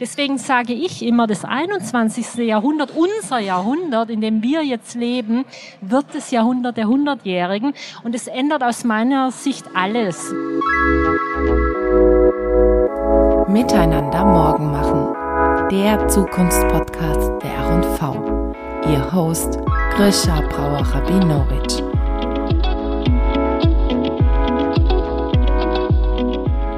Deswegen sage ich immer, das 21. Jahrhundert, unser Jahrhundert, in dem wir jetzt leben, wird das Jahrhundert der Hundertjährigen. Und es ändert aus meiner Sicht alles. Miteinander morgen machen. Der Zukunftspodcast der R&V. Ihr Host Grischa Brower-Rabinowitsch.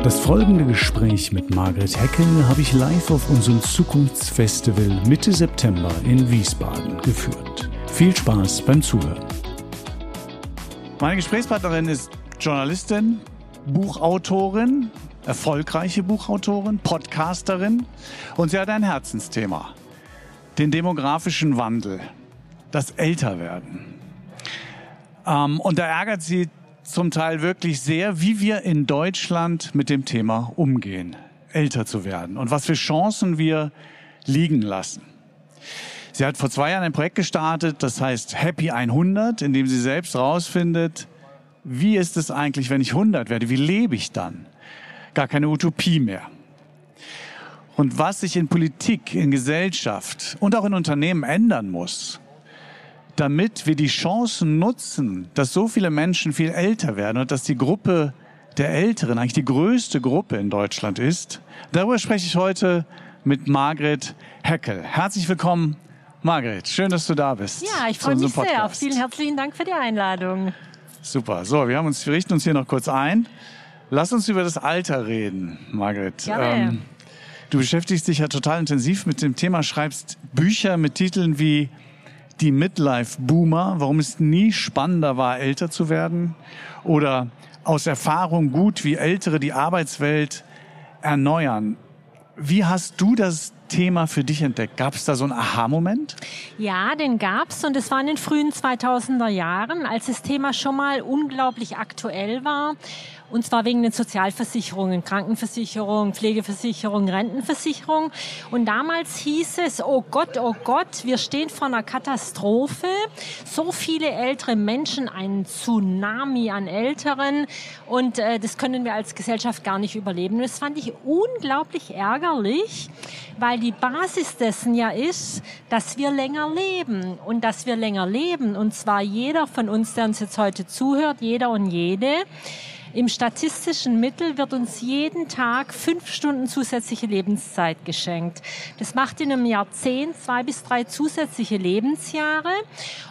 Das folgende Gespräch mit Margret Heckel habe ich live auf unserem Zukunftsfestival Mitte September in Wiesbaden geführt. Viel Spaß beim Zuhören. Meine Gesprächspartnerin ist Journalistin, Buchautorin, erfolgreiche Buchautorin, Podcasterin und sie hat ein Herzensthema, den demografischen Wandel, das Älterwerden. Und da ärgert sie zum Teil wirklich sehr, wie wir in Deutschland mit dem Thema umgehen, älter zu werden und was für Chancen wir liegen lassen. Sie hat vor 2 Jahren ein Projekt gestartet, das heißt Happy 100, in dem sie selbst rausfindet, wie ist es eigentlich, wenn ich 100 werde, wie lebe ich dann? Gar keine Utopie mehr. Und was sich in Politik, in Gesellschaft und auch in Unternehmen ändern muss, damit wir die Chancen nutzen, dass so viele Menschen viel älter werden und dass die Gruppe der Älteren eigentlich die größte Gruppe in Deutschland ist. Darüber spreche ich heute mit Margret Heckel. Herzlich willkommen, Margret. Schön, dass du da bist. Ja, ich freue mich sehr. Vielen herzlichen Dank für die Einladung. Super. So, wir richten uns hier noch kurz ein. Lass uns über das Alter reden, Margret. Gerne. Du beschäftigst dich ja total intensiv mit dem Thema, schreibst Bücher mit Titeln wie Die Midlife-Boomer, warum es nie spannender war, älter zu werden. Oder Aus Erfahrung gut, wie Ältere die Arbeitswelt erneuern. Wie hast du das Thema für dich entdeckt? Gab es da so einen Aha-Moment? Ja, den gab es und es war in den frühen 2000er Jahren, als das Thema schon mal unglaublich aktuell war. Und zwar wegen den Sozialversicherungen, Krankenversicherung, Pflegeversicherung, Rentenversicherung. Und damals hieß es, oh Gott, wir stehen vor einer Katastrophe. So viele ältere Menschen, ein Tsunami an Älteren. Und das können wir als Gesellschaft gar nicht überleben. Und das fand ich unglaublich ärgerlich, weil die Basis dessen ja ist, dass wir länger leben. Und dass wir länger leben. Und zwar jeder von uns, der uns jetzt heute zuhört, jeder und jede. Im statistischen Mittel wird uns jeden Tag 5 Stunden zusätzliche Lebenszeit geschenkt. Das macht in einem Jahrzehnt 2 bis 3 zusätzliche Lebensjahre.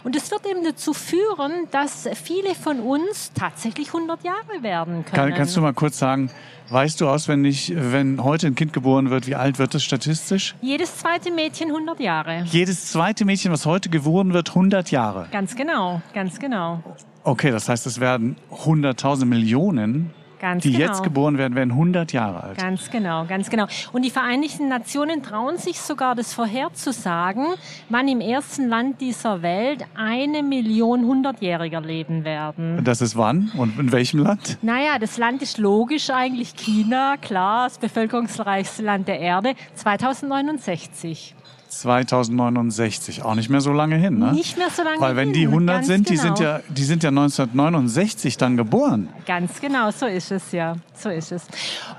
Und das wird eben dazu führen, dass viele von uns tatsächlich 100 Jahre werden können. Kannst du mal kurz sagen, weißt du auswendig, wenn heute ein Kind geboren wird, wie alt wird es statistisch? Jedes zweite Mädchen 100 Jahre. Jedes zweite Mädchen, was heute geboren wird, 100 Jahre? Ganz genau, ganz genau. Okay, das heißt, es werden 100.000 Millionen, jetzt geboren werden, werden 100 Jahre alt. Ganz genau, ganz genau. Und die Vereinigten Nationen trauen sich sogar, das vorherzusagen, wann im ersten Land dieser Welt 1 Million 100-Jähriger leben werden. Das ist wann und in welchem Land? Naja, das Land ist logisch eigentlich China, klar, das bevölkerungsreichste Land der Erde, 2069. 2069, auch nicht mehr so lange hin, ne? Nicht mehr so lange hin. Weil wenn die 100 sind, die sind ja 1969 dann geboren. Ganz genau, so ist es ja, so ist es.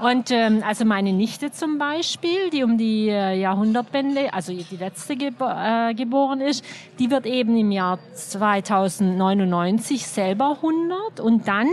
Und also meine Nichte zum Beispiel, die um die Jahrhundertwende, also die letzte geboren ist, die wird eben im Jahr 2099 selber 100 und dann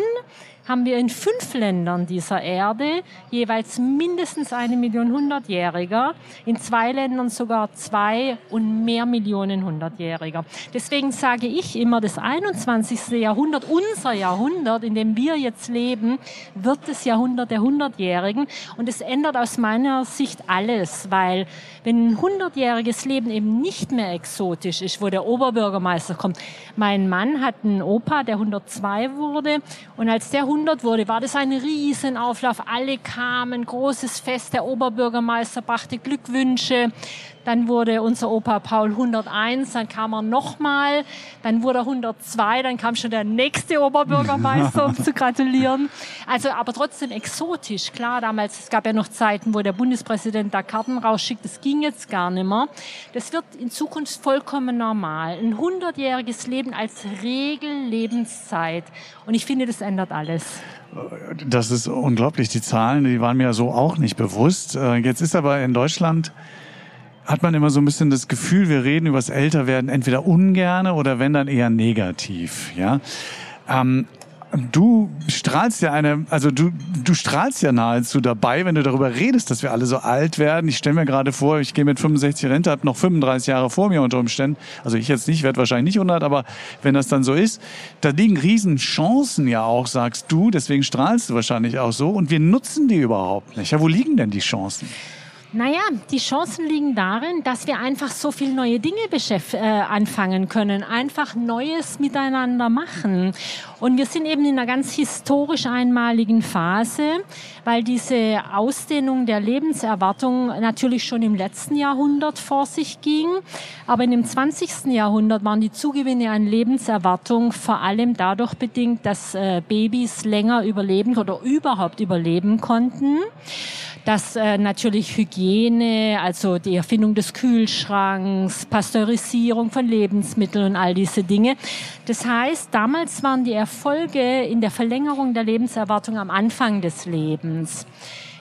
haben wir in 5 Ländern dieser Erde jeweils mindestens 1 Million 100-Jähriger, in 2 Ländern sogar 2 und mehr Millionen 100-Jähriger. Deswegen sage ich immer, das 21. Jahrhundert, unser Jahrhundert, in dem wir jetzt leben, wird das Jahrhundert der 100-Jährigen. Und es ändert aus meiner Sicht alles, weil wenn ein 100-jähriges Leben eben nicht mehr exotisch ist, wo der Oberbürgermeister kommt. Mein Mann hat einen Opa, der 102 wurde und als der 100 wurde, war das ein Riesenauflauf. Alle kamen, großes Fest, der Oberbürgermeister brachte Glückwünsche. Dann wurde unser Opa Paul 101, dann kam er nochmal, dann wurde er 102, dann kam schon der nächste Oberbürgermeister, um zu gratulieren. Also, aber trotzdem exotisch. Klar, damals, es gab ja noch Zeiten, wo der Bundespräsident da Karten rausschickt, das ging jetzt gar nicht mehr. Das wird in Zukunft vollkommen normal. Ein 100-jähriges Leben als Regellebenszeit. Und ich finde, das ändert alles. Das ist unglaublich. Die Zahlen, die waren mir so auch nicht bewusst. Jetzt ist aber in Deutschland, hat man immer so ein bisschen das Gefühl, wir reden über das Älterwerden entweder ungerne oder wenn dann eher negativ. Ja? Du strahlst ja du strahlst ja nahezu dabei, wenn du darüber redest, dass wir alle so alt werden. Ich stelle mir gerade vor, ich gehe mit 65 Rente, habe noch 35 Jahre vor mir unter Umständen. Also ich jetzt nicht, werde wahrscheinlich nicht 100, aber wenn das dann so ist, da liegen Riesenchancen ja auch, sagst du. Deswegen strahlst du wahrscheinlich auch so. Und wir nutzen die überhaupt nicht. Ja, wo liegen denn die Chancen? Naja, die Chancen liegen darin, dass wir einfach so viele neue Dinge anfangen können, einfach Neues miteinander machen. Und wir sind eben in einer ganz historisch einmaligen Phase, weil diese Ausdehnung der Lebenserwartung natürlich schon im letzten Jahrhundert vor sich ging. Aber in dem 20. Jahrhundert waren die Zugewinne an Lebenserwartung vor allem dadurch bedingt, dass Babys länger überleben oder überhaupt überleben konnten, dass natürlich Hygiene, also die Erfindung des Kühlschranks, Pasteurisierung von Lebensmitteln und all diese Dinge. Das heißt, damals waren die Erfolge in der Verlängerung der Lebenserwartung am Anfang des Lebens.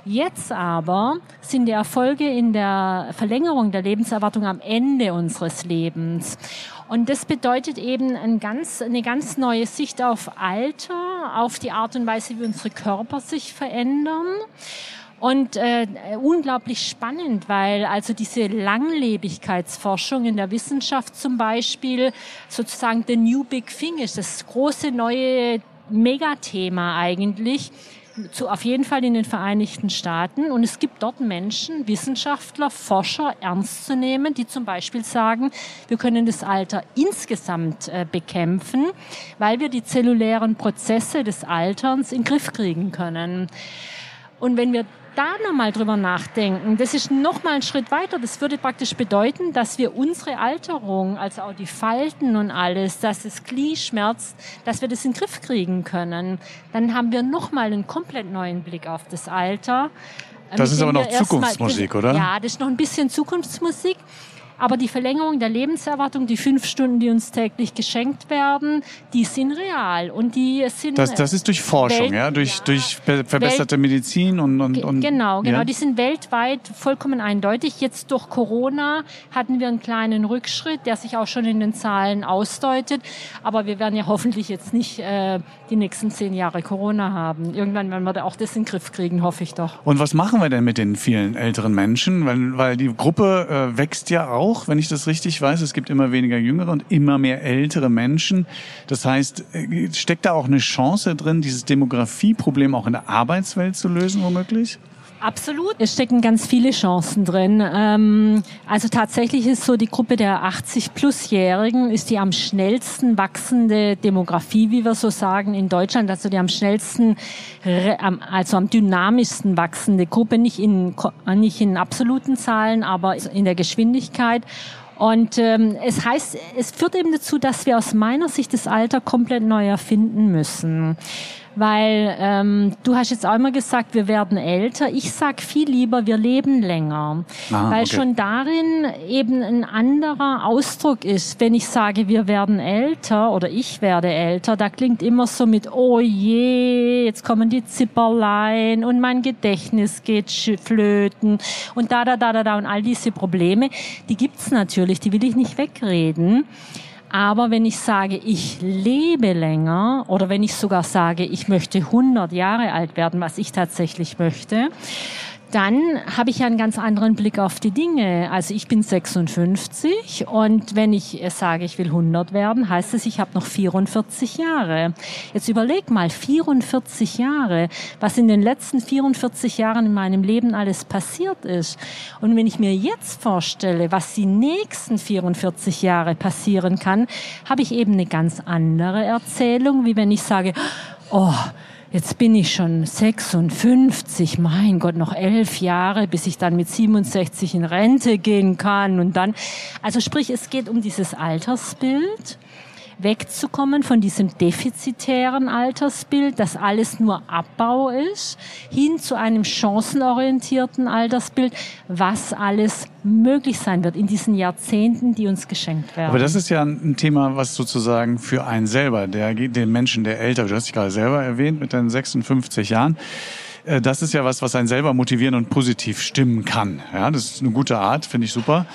Jetzt aber sind die Erfolge in der Verlängerung der Lebenserwartung am Ende unseres Lebens. Und das bedeutet eben eine ganz neue Sicht auf Alter, auf die Art und Weise, wie unsere Körper sich verändern. Und unglaublich spannend, weil also diese Langlebigkeitsforschung in der Wissenschaft zum Beispiel sozusagen the new big thing ist, das große neue Megathema eigentlich, auf jeden Fall in den Vereinigten Staaten. Und es gibt dort Menschen, Wissenschaftler, Forscher, ernst zu nehmen, die zum Beispiel sagen, wir können das Alter insgesamt bekämpfen, weil wir die zellulären Prozesse des Alterns in den Griff kriegen können. Und wenn wir da nochmal drüber nachdenken, das ist nochmal ein Schritt weiter. Das würde praktisch bedeuten, dass wir unsere Alterung, also auch die Falten und alles, dass das Knie schmerzt, dass wir das in den Griff kriegen können. Dann haben wir nochmal einen komplett neuen Blick auf das Alter. Das ist aber noch Zukunftsmusik, oder? Ja, das ist noch ein bisschen Zukunftsmusik. Aber die Verlängerung der Lebenserwartung, die 5 Stunden, die uns täglich geschenkt werden, die sind real und die sind... Das ist durch Forschung, ja? Durch verbesserte Medizin und Genau. Die sind weltweit vollkommen eindeutig. Jetzt durch Corona hatten wir einen kleinen Rückschritt, der sich auch schon in den Zahlen ausdeutet. Aber wir werden ja hoffentlich jetzt nicht die nächsten 10 Jahre Corona haben. Irgendwann werden wir da auch das in den Griff kriegen, hoffe ich doch. Und was machen wir denn mit den vielen älteren Menschen? Weil die Gruppe wächst ja auch. Wenn ich das richtig weiß, es gibt immer weniger jüngere und immer mehr ältere Menschen. Das heißt, steckt da auch eine Chance drin, dieses Demografieproblem auch in der Arbeitswelt zu lösen, womöglich? Absolut. Es stecken ganz viele Chancen drin. Also tatsächlich ist so die Gruppe der 80-Plus-Jährigen ist die am schnellsten wachsende Demografie, wie wir so sagen, in Deutschland. Also die am schnellsten, also am dynamischsten wachsende Gruppe, nicht in absoluten Zahlen, aber in der Geschwindigkeit. Und es heißt, es führt eben dazu, dass wir aus meiner Sicht das Alter komplett neu erfinden müssen. Weil du hast jetzt auch immer gesagt, wir werden älter. Ich sag viel lieber, wir leben länger. Schon darin eben ein anderer Ausdruck ist. Wenn ich sage, wir werden älter oder ich werde älter, da klingt immer so mit, oh je, jetzt kommen die Zipperlein und mein Gedächtnis geht flöten und da und all diese Probleme. Die gibt's natürlich, die will ich nicht wegreden. Aber wenn ich sage, ich lebe länger oder wenn ich sogar sage, ich möchte 100 Jahre alt werden, was ich tatsächlich möchte, dann habe ich ja einen ganz anderen Blick auf die Dinge. Also ich bin 56 und wenn ich sage, ich will 100 werden, heißt es, ich habe noch 44 Jahre. Jetzt überleg mal, 44 Jahre, was in den letzten 44 Jahren in meinem Leben alles passiert ist. Und wenn ich mir jetzt vorstelle, was die nächsten 44 Jahre passieren kann, habe ich eben eine ganz andere Erzählung, wie wenn ich sage, oh, jetzt bin ich schon 56, mein Gott, noch 11 Jahre, bis ich dann mit 67 in Rente gehen kann und dann. Also sprich, es geht um dieses Altersbild. wegzukommen von diesem defizitären Altersbild, dass alles nur Abbau ist, hin zu einem chancenorientierten Altersbild, was alles möglich sein wird in diesen Jahrzehnten, die uns geschenkt werden. Aber das ist ja ein Thema, was sozusagen für einen selber, den Menschen, der älter, du hast dich gerade selber erwähnt, mit deinen 56 Jahren, das ist ja was einen selber motivieren und positiv stimmen kann. Ja, das ist eine gute Art, finde ich super.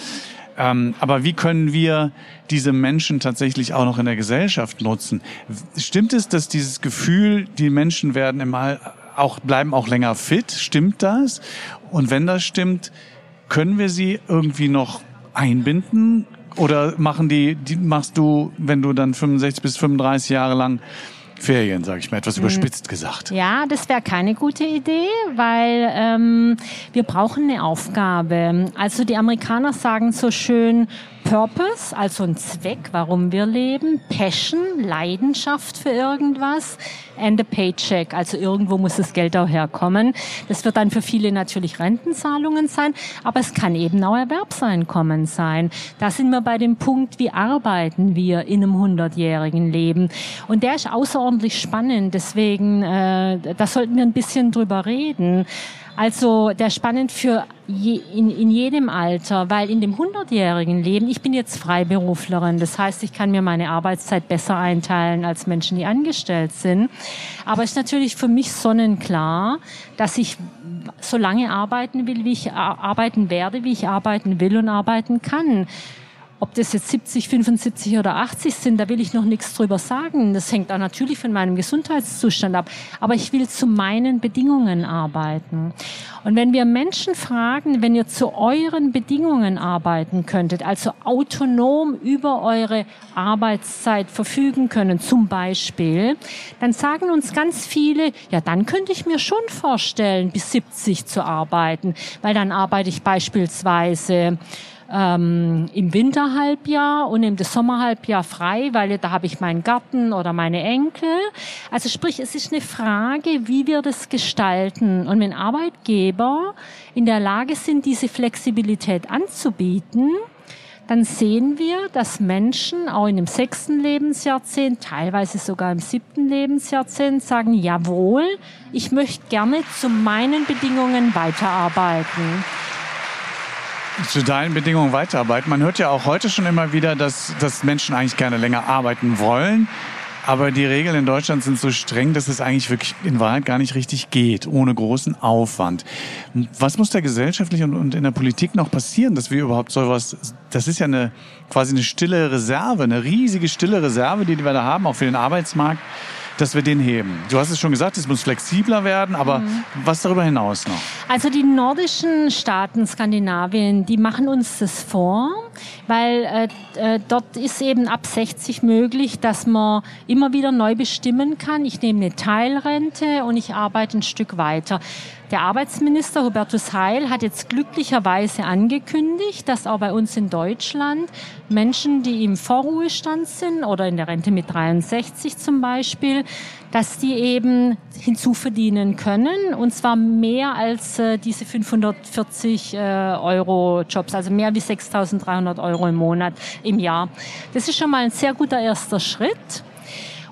Aber wie können wir diese Menschen tatsächlich auch noch in der Gesellschaft nutzen? Stimmt es, dass dieses Gefühl, die Menschen werden bleiben auch länger fit? Stimmt das? Und wenn das stimmt, können wir sie irgendwie noch einbinden? Oder machst du, wenn du dann 65 bis 35 Jahre lang Ferien, sage ich mal, etwas überspitzt gesagt. Ja, das wäre keine gute Idee, weil wir brauchen eine Aufgabe. Also die Amerikaner sagen so schön Purpose, also ein Zweck, warum wir leben, Passion, Leidenschaft für irgendwas and a paycheck, also irgendwo muss das Geld auch herkommen. Das wird dann für viele natürlich Rentenzahlungen sein, aber es kann eben auch Erwerbseinkommen sein. Da sind wir bei dem Punkt, wie arbeiten wir in einem 100-jährigen Leben? Und der ist außerordentlich spannend, deswegen da sollten wir ein bisschen drüber reden. Also der spannend für in jedem Alter, weil in dem 100-jährigen Leben, ich bin jetzt Freiberuflerin, das heißt, ich kann mir meine Arbeitszeit besser einteilen als Menschen, die angestellt sind. Aber es ist natürlich für mich sonnenklar, dass ich so lange arbeiten will, wie ich arbeiten werde, wie ich arbeiten will und arbeiten kann. Ob das jetzt 70, 75 oder 80 sind, da will ich noch nichts drüber sagen. Das hängt auch natürlich von meinem Gesundheitszustand ab. Aber ich will zu meinen Bedingungen arbeiten. Und wenn wir Menschen fragen, wenn ihr zu euren Bedingungen arbeiten könntet, also autonom über eure Arbeitszeit verfügen können, zum Beispiel, dann sagen uns ganz viele, ja, dann könnte ich mir schon vorstellen, bis 70 zu arbeiten, weil dann arbeite ich beispielsweise im Winterhalbjahr und im Sommerhalbjahr frei, weil da habe ich meinen Garten oder meine Enkel. Also sprich, es ist eine Frage, wie wir das gestalten. Und wenn Arbeitgeber in der Lage sind, diese Flexibilität anzubieten, dann sehen wir, dass Menschen auch in dem 6. Lebensjahrzehnt, teilweise sogar im 7. Lebensjahrzehnt sagen, jawohl, ich möchte gerne zu meinen Bedingungen weiterarbeiten. Zu deinen Bedingungen weiterarbeiten. Man hört ja auch heute schon immer wieder, dass Menschen eigentlich gerne länger arbeiten wollen. Aber die Regeln in Deutschland sind so streng, dass es eigentlich wirklich in Wahrheit gar nicht richtig geht, ohne großen Aufwand. Was muss da gesellschaftlich und in der Politik noch passieren, dass wir überhaupt sowas, das ist ja quasi eine stille Reserve, eine riesige stille Reserve, die wir da haben, auch für den Arbeitsmarkt, dass wir den heben. Du hast es schon gesagt, es muss flexibler werden, aber was darüber hinaus noch? Also die nordischen Staaten, Skandinavien, die machen uns das vor, weil dort ist eben ab 60 möglich, dass man immer wieder neu bestimmen kann. Ich nehme eine Teilrente und ich arbeite ein Stück weiter. Der Arbeitsminister Hubertus Heil hat jetzt glücklicherweise angekündigt, dass auch bei uns in Deutschland Menschen, die im Vorruhestand sind oder in der Rente mit 63 zum Beispiel, dass die eben hinzuverdienen können, und zwar mehr als diese 540 Euro Jobs, also mehr wie 6.300 Euro im Jahr. Das ist schon mal ein sehr guter erster Schritt.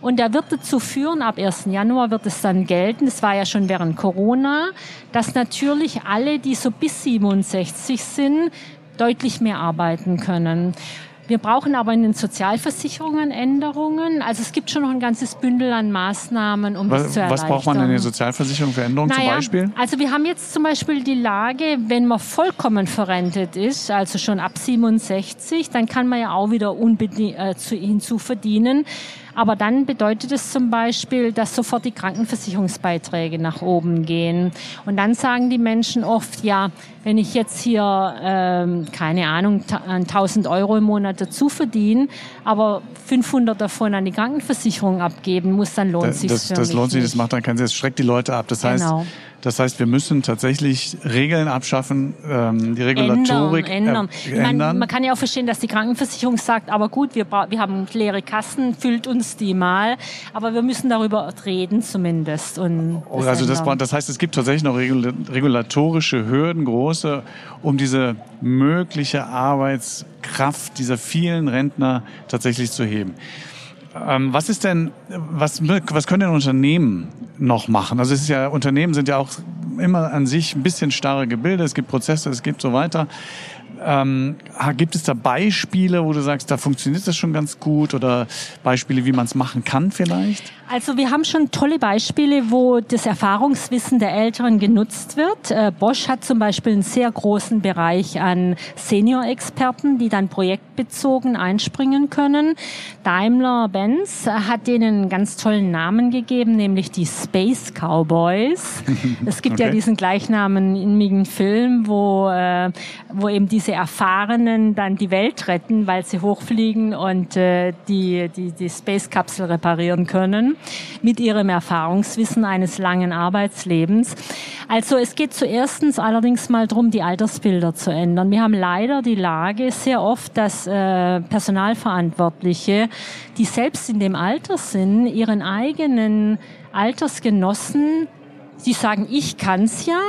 Und der wird dazu führen, ab 1. Januar wird es dann gelten, das war ja schon während Corona, dass natürlich alle, die so bis 67 sind, deutlich mehr arbeiten können. Wir brauchen aber in den Sozialversicherungen Änderungen. Also es gibt schon noch ein ganzes Bündel an Maßnahmen, um das zu erleichtern. Was braucht man in den Sozialversicherungen für Änderungen zum Beispiel? Also wir haben jetzt zum Beispiel die Lage, wenn man vollkommen verrentet ist, also schon ab 67, dann kann man ja auch wieder hinzuverdienen. Aber dann bedeutet es zum Beispiel, dass sofort die Krankenversicherungsbeiträge nach oben gehen. Und dann sagen die Menschen oft, ja, wenn ich jetzt hier, keine Ahnung, 1.000 Euro im Monat dazu verdiene, aber 500 davon an die Krankenversicherung abgeben muss, dann lohnt es sich für mich. Das lohnt sich, das macht dann keinen Sinn, das schreckt die Leute ab. Das heißt, genau. Das heißt, wir müssen tatsächlich Regeln abschaffen, die Regulatorik ändern. Man kann ja auch verstehen, dass die Krankenversicherung sagt, aber gut, wir haben leere Kassen, füllt uns die mal. Aber wir müssen darüber reden zumindest. Und das heißt, es gibt tatsächlich noch regulatorische Hürden, große, um diese mögliche Arbeitskraft dieser vielen Rentner tatsächlich zu heben. Was ist denn, was können denn Unternehmen noch machen? Also es ist ja, Unternehmen sind ja auch immer an sich ein bisschen starre Gebilde. Es gibt Prozesse, es gibt so weiter. Gibt es da Beispiele, wo du sagst, da funktioniert das schon ganz gut, oder Beispiele, wie man es machen kann vielleicht? Also wir haben schon tolle Beispiele, wo das Erfahrungswissen der Älteren genutzt wird. Bosch hat zum Beispiel einen sehr großen Bereich an Senior-Experten, die dann projektbezogen einspringen können. Daimler-Benz hat denen einen ganz tollen Namen gegeben, nämlich die Space Cowboys. Es gibt ja diesen gleichnamigen Film, wo eben diese Erfahrenen dann die Welt retten, weil sie hochfliegen und die Space-Kapsel reparieren können mit ihrem Erfahrungswissen eines langen Arbeitslebens. Also es geht zuerstens allerdings mal darum, die Altersbilder zu ändern. Wir haben leider die Lage sehr oft, dass Personalverantwortliche, die selbst in dem Alter sind, ihren eigenen Altersgenossen, die sagen, ich kann's ja,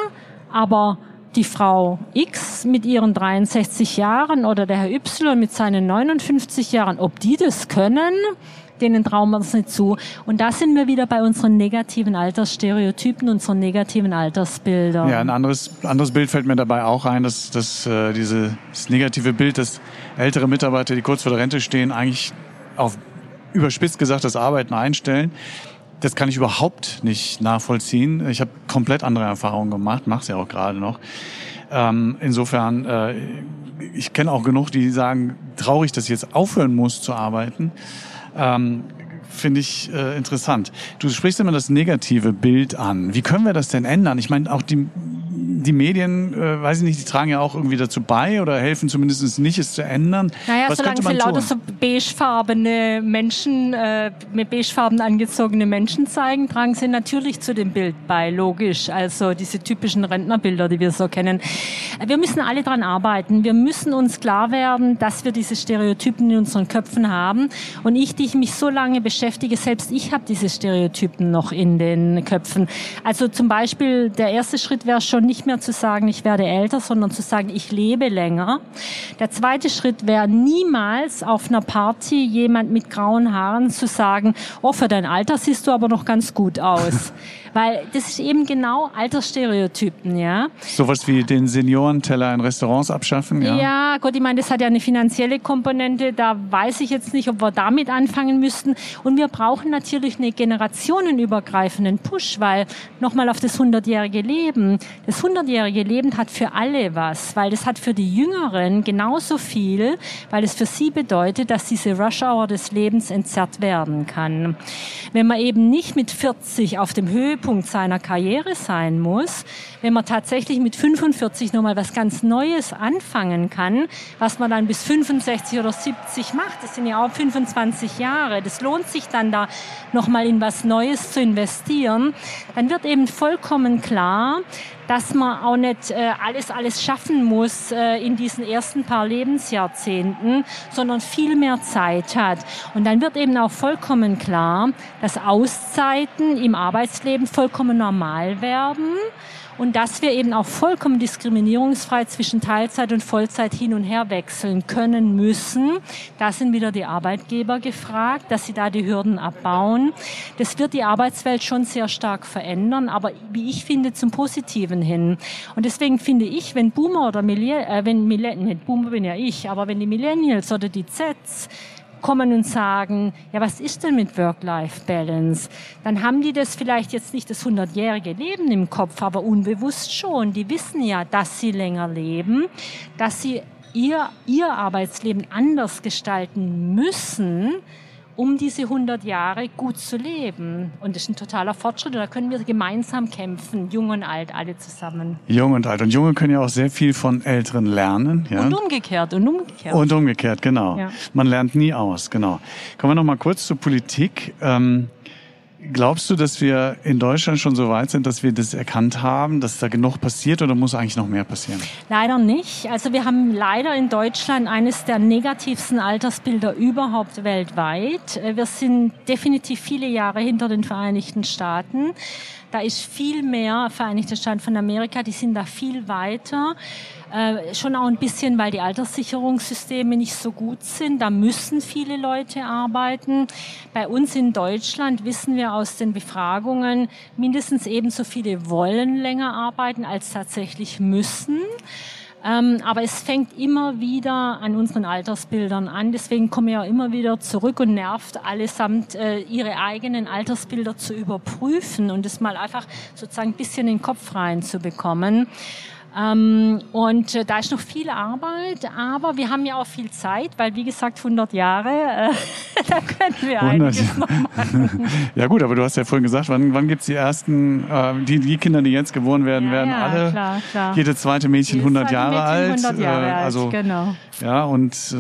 aber die Frau X mit ihren 63 Jahren oder der Herr Y mit seinen 59 Jahren, ob die das können, denen trauen wir es nicht zu. Und da sind wir wieder bei unseren negativen Altersstereotypen, unseren negativen Altersbildern. Ja, ein anderes Bild fällt mir dabei auch ein, dass dieses negative Bild, dass ältere Mitarbeiter, die kurz vor der Rente stehen, eigentlich auf überspitzt gesagt das Arbeiten einstellen. Das kann ich überhaupt nicht nachvollziehen. Ich habe komplett andere Erfahrungen gemacht, mache es ja auch gerade noch. Insofern, ich kenne auch genug, die sagen, traurig, dass ich jetzt aufhören muss zu arbeiten. Finde ich interessant. Du sprichst immer das negative Bild an. Wie können wir das denn ändern? Ich meine, auch die Medien, weiß ich nicht, die tragen ja auch irgendwie dazu bei oder helfen zumindest nicht, es zu ändern. Naja, was solange sie lauter so beigefarbene Menschen, mit beigefarben angezogene Menschen zeigen, tragen sie natürlich zu dem Bild bei, logisch. Also diese typischen Rentnerbilder, die wir so kennen. Wir müssen alle dran arbeiten. Wir müssen uns klar werden, dass wir diese Stereotypen in unseren Köpfen haben. Und ich, die ich mich so lange beschäftige, selbst ich habe diese Stereotypen noch in den Köpfen. Also zum Beispiel, der erste Schritt wäre schon nicht mehr zu sagen, ich werde älter, sondern zu sagen, ich lebe länger. Der zweite Schritt wäre, niemals auf einer Party jemand mit grauen Haaren zu sagen, oh, für dein Alter siehst du aber noch ganz gut aus. Weil das ist eben genau Altersstereotypen, ja. Sowas wie den Seniorenteller in Restaurants abschaffen, ja. Ja, Gott, ich meine, das hat ja eine finanzielle Komponente, da weiß ich jetzt nicht, ob wir damit anfangen müssten. Und wir brauchen natürlich einen generationenübergreifenden Push, weil nochmal auf das 100-jährige Leben. Das 100-jährige Leben hat für alle was, weil das hat für die Jüngeren genauso viel, weil es für sie bedeutet, dass diese Rush-Hour des Lebens entzerrt werden kann. Wenn man eben nicht mit 40 auf dem Höhepunkt seiner Karriere sein muss, wenn man tatsächlich mit 45 nochmal was ganz Neues anfangen kann, was man dann bis 65 oder 70 macht, das sind ja auch 25 Jahre, das lohnt sich dann da nochmal in was Neues zu investieren, dann wird eben vollkommen klar, dass man auch nicht alles schaffen muss in diesen ersten paar Lebensjahrzehnten, sondern viel mehr Zeit hat. Und dann wird eben auch vollkommen klar, dass Auszeiten im Arbeitsleben vollkommen normal werden und dass wir eben auch vollkommen diskriminierungsfrei zwischen Teilzeit und Vollzeit hin und her wechseln können müssen. Da sind wieder die Arbeitgeber gefragt, dass sie da die Hürden abbauen. Das wird die Arbeitswelt schon sehr stark verändern, aber wie ich finde, zum Positiven hin. Und deswegen finde ich, wenn Boomer oder wenn die Millennials oder die Zs kommen und sagen, ja, was ist denn mit Work-Life-Balance? Dann haben die das vielleicht jetzt nicht das 100-jährige Leben im Kopf, aber unbewusst schon. Die wissen ja, dass sie länger leben, dass sie ihr Arbeitsleben anders gestalten müssen, um diese 100 Jahre gut zu leben. Und das ist ein totaler Fortschritt. Und da können wir gemeinsam kämpfen, jung und alt, alle zusammen. Jung und alt. Und Junge können ja auch sehr viel von Älteren lernen. Ja? Und umgekehrt. Und umgekehrt, genau. Ja. Man lernt nie aus, genau. Kommen wir noch mal kurz zur Politik. Glaubst du, dass wir in Deutschland schon so weit sind, dass wir das erkannt haben, dass da genug passiert, oder muss eigentlich noch mehr passieren? Leider nicht. Also wir haben leider in Deutschland eines der negativsten Altersbilder überhaupt weltweit. Wir sind definitiv viele Jahre hinter den Vereinigten Staaten. Da ist viel mehr, Vereinigte Staaten von Amerika, die sind da viel weiter. Schon auch ein bisschen, weil die Alterssicherungssysteme nicht so gut sind. Da müssen viele Leute arbeiten. Bei uns in Deutschland wissen wir aus den Befragungen, mindestens ebenso viele wollen länger arbeiten als tatsächlich müssen. Aber es fängt immer wieder an unseren Altersbildern an. Deswegen kommen wir ja immer wieder zurück und nervt allesamt, ihre eigenen Altersbilder zu überprüfen und es mal einfach sozusagen ein bisschen in den Kopf reinzubekommen. Und da ist noch viel Arbeit, aber wir haben ja auch viel Zeit, weil wie gesagt 100 Jahre, da könnten wir einiges noch machen. Ja gut, aber du hast ja vorhin gesagt, wann gibt es die ersten, die Kinder, die jetzt geboren werden, ja, werden alle, klar. Jede zweite Mädchen 100 Jahre alt. 100 Jahre alt, also, genau. Ja, und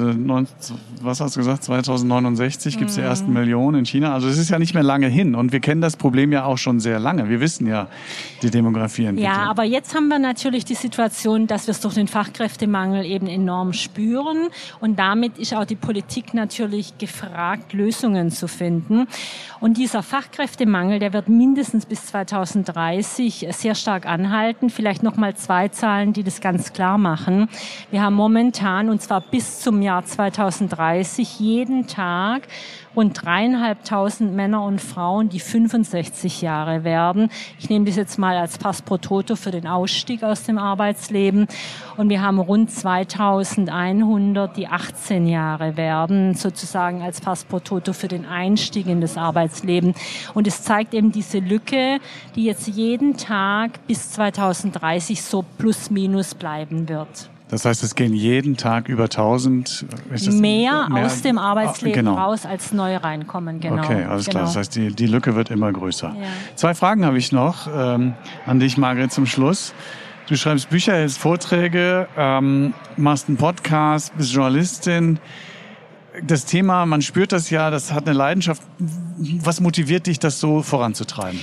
was hast du gesagt, 2069 gibt es die ersten Millionen in China, also es ist ja nicht mehr lange hin und wir kennen das Problem ja auch schon sehr lange, wir wissen ja die Demografie entwickelt. Ja, aber jetzt haben wir natürlich die Situation, dass wir es durch den Fachkräftemangel eben enorm spüren und damit ist auch die Politik natürlich gefragt, Lösungen zu finden. Und dieser Fachkräftemangel, der wird mindestens bis 2030 sehr stark anhalten. Vielleicht nochmal zwei Zahlen, die das ganz klar machen. Wir haben momentan, und zwar bis zum Jahr 2030, jeden Tag rund 3.500 Männer und Frauen, die 65 Jahre werden. Ich nehme das jetzt mal als Pass pro Toto für den Ausstieg aus dem Arbeitsleben. Und wir haben rund 2.100, die 18 Jahre werden, sozusagen als Pass pro Toto für den Einstieg in das Arbeitsleben. Und es zeigt eben diese Lücke, die jetzt jeden Tag bis 2030 so plus minus bleiben wird. Das heißt, es gehen jeden Tag über 1000 mehr aus dem Arbeitsleben raus, als neu reinkommen. Genau. Okay, alles klar. Das heißt, die Lücke wird immer größer. Ja. Zwei Fragen habe ich noch an dich, Margret, zum Schluss. Du schreibst Bücher, hältst Vorträge, machst einen Podcast, bist Journalistin. Das Thema, man spürt das ja, das hat eine Leidenschaft. Was motiviert dich, das so voranzutreiben?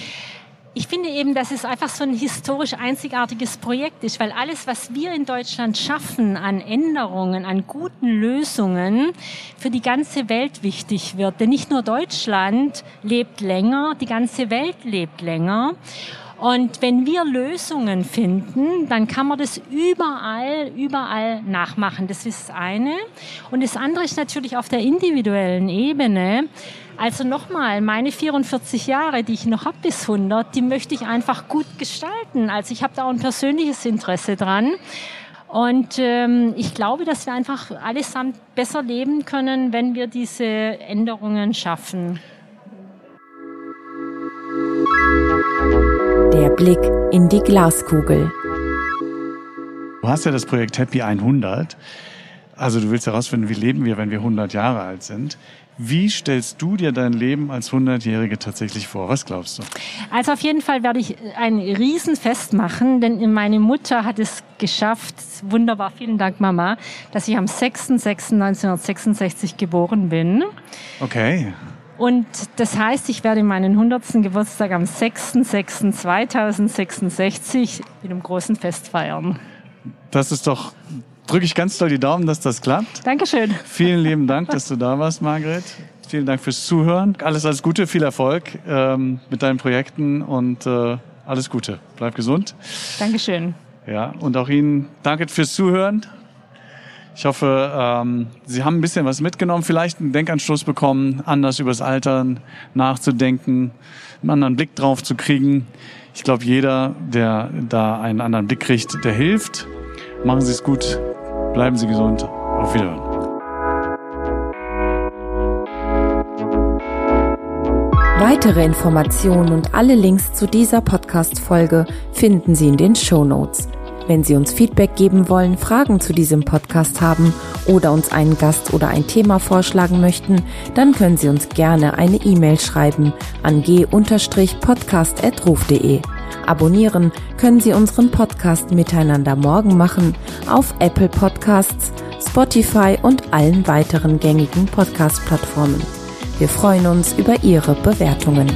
Ich finde eben, dass es einfach so ein historisch einzigartiges Projekt ist, weil alles, was wir in Deutschland schaffen an Änderungen, an guten Lösungen, für die ganze Welt wichtig wird. Denn nicht nur Deutschland lebt länger, die ganze Welt lebt länger. Und wenn wir Lösungen finden, dann kann man das überall nachmachen. Das ist das eine. Und das andere ist natürlich auf der individuellen Ebene. Also nochmal, meine 44 Jahre, die ich noch habe bis 100, die möchte ich einfach gut gestalten. Also ich habe da auch ein persönliches Interesse dran. Und ich glaube, dass wir einfach allesamt besser leben können, wenn wir diese Änderungen schaffen. Der Blick in die Glaskugel. Du hast ja das Projekt Happy 100. Also du willst herausfinden, wie leben wir, wenn wir 100 Jahre alt sind. Wie stellst du dir dein Leben als 100-Jährige tatsächlich vor? Was glaubst du? Also auf jeden Fall werde ich ein Riesenfest machen, denn meine Mutter hat es geschafft, wunderbar, vielen Dank Mama, dass ich am 6.6.1966 geboren bin. Okay. Und das heißt, ich werde meinen 100. Geburtstag am 6.6.2066 mit einem großen Fest feiern. Das ist doch... Drücke ich ganz doll die Daumen, dass das klappt. Dankeschön. Vielen lieben Dank, dass du da warst, Margret. Vielen Dank fürs Zuhören. Alles Gute, viel Erfolg mit deinen Projekten und alles Gute. Bleib gesund. Dankeschön. Ja, und auch Ihnen danke fürs Zuhören. Ich hoffe, Sie haben ein bisschen was mitgenommen, vielleicht einen Denkanstoß bekommen, anders übers Altern nachzudenken, einen anderen Blick drauf zu kriegen. Ich glaube, jeder, der da einen anderen Blick kriegt, der hilft. Machen Sie es gut. Bleiben Sie gesund. Auf Wiedersehen. Weitere Informationen und alle Links zu dieser Podcast-Folge finden Sie in den Shownotes. Wenn Sie uns Feedback geben wollen, Fragen zu diesem Podcast haben oder uns einen Gast oder ein Thema vorschlagen möchten, dann können Sie uns gerne eine E-Mail schreiben an g-podcast@ruf.de. Abonnieren können Sie unseren Podcast Miteinander morgen machen auf Apple Podcasts, Spotify und allen weiteren gängigen Podcast-Plattformen. Wir freuen uns über Ihre Bewertungen.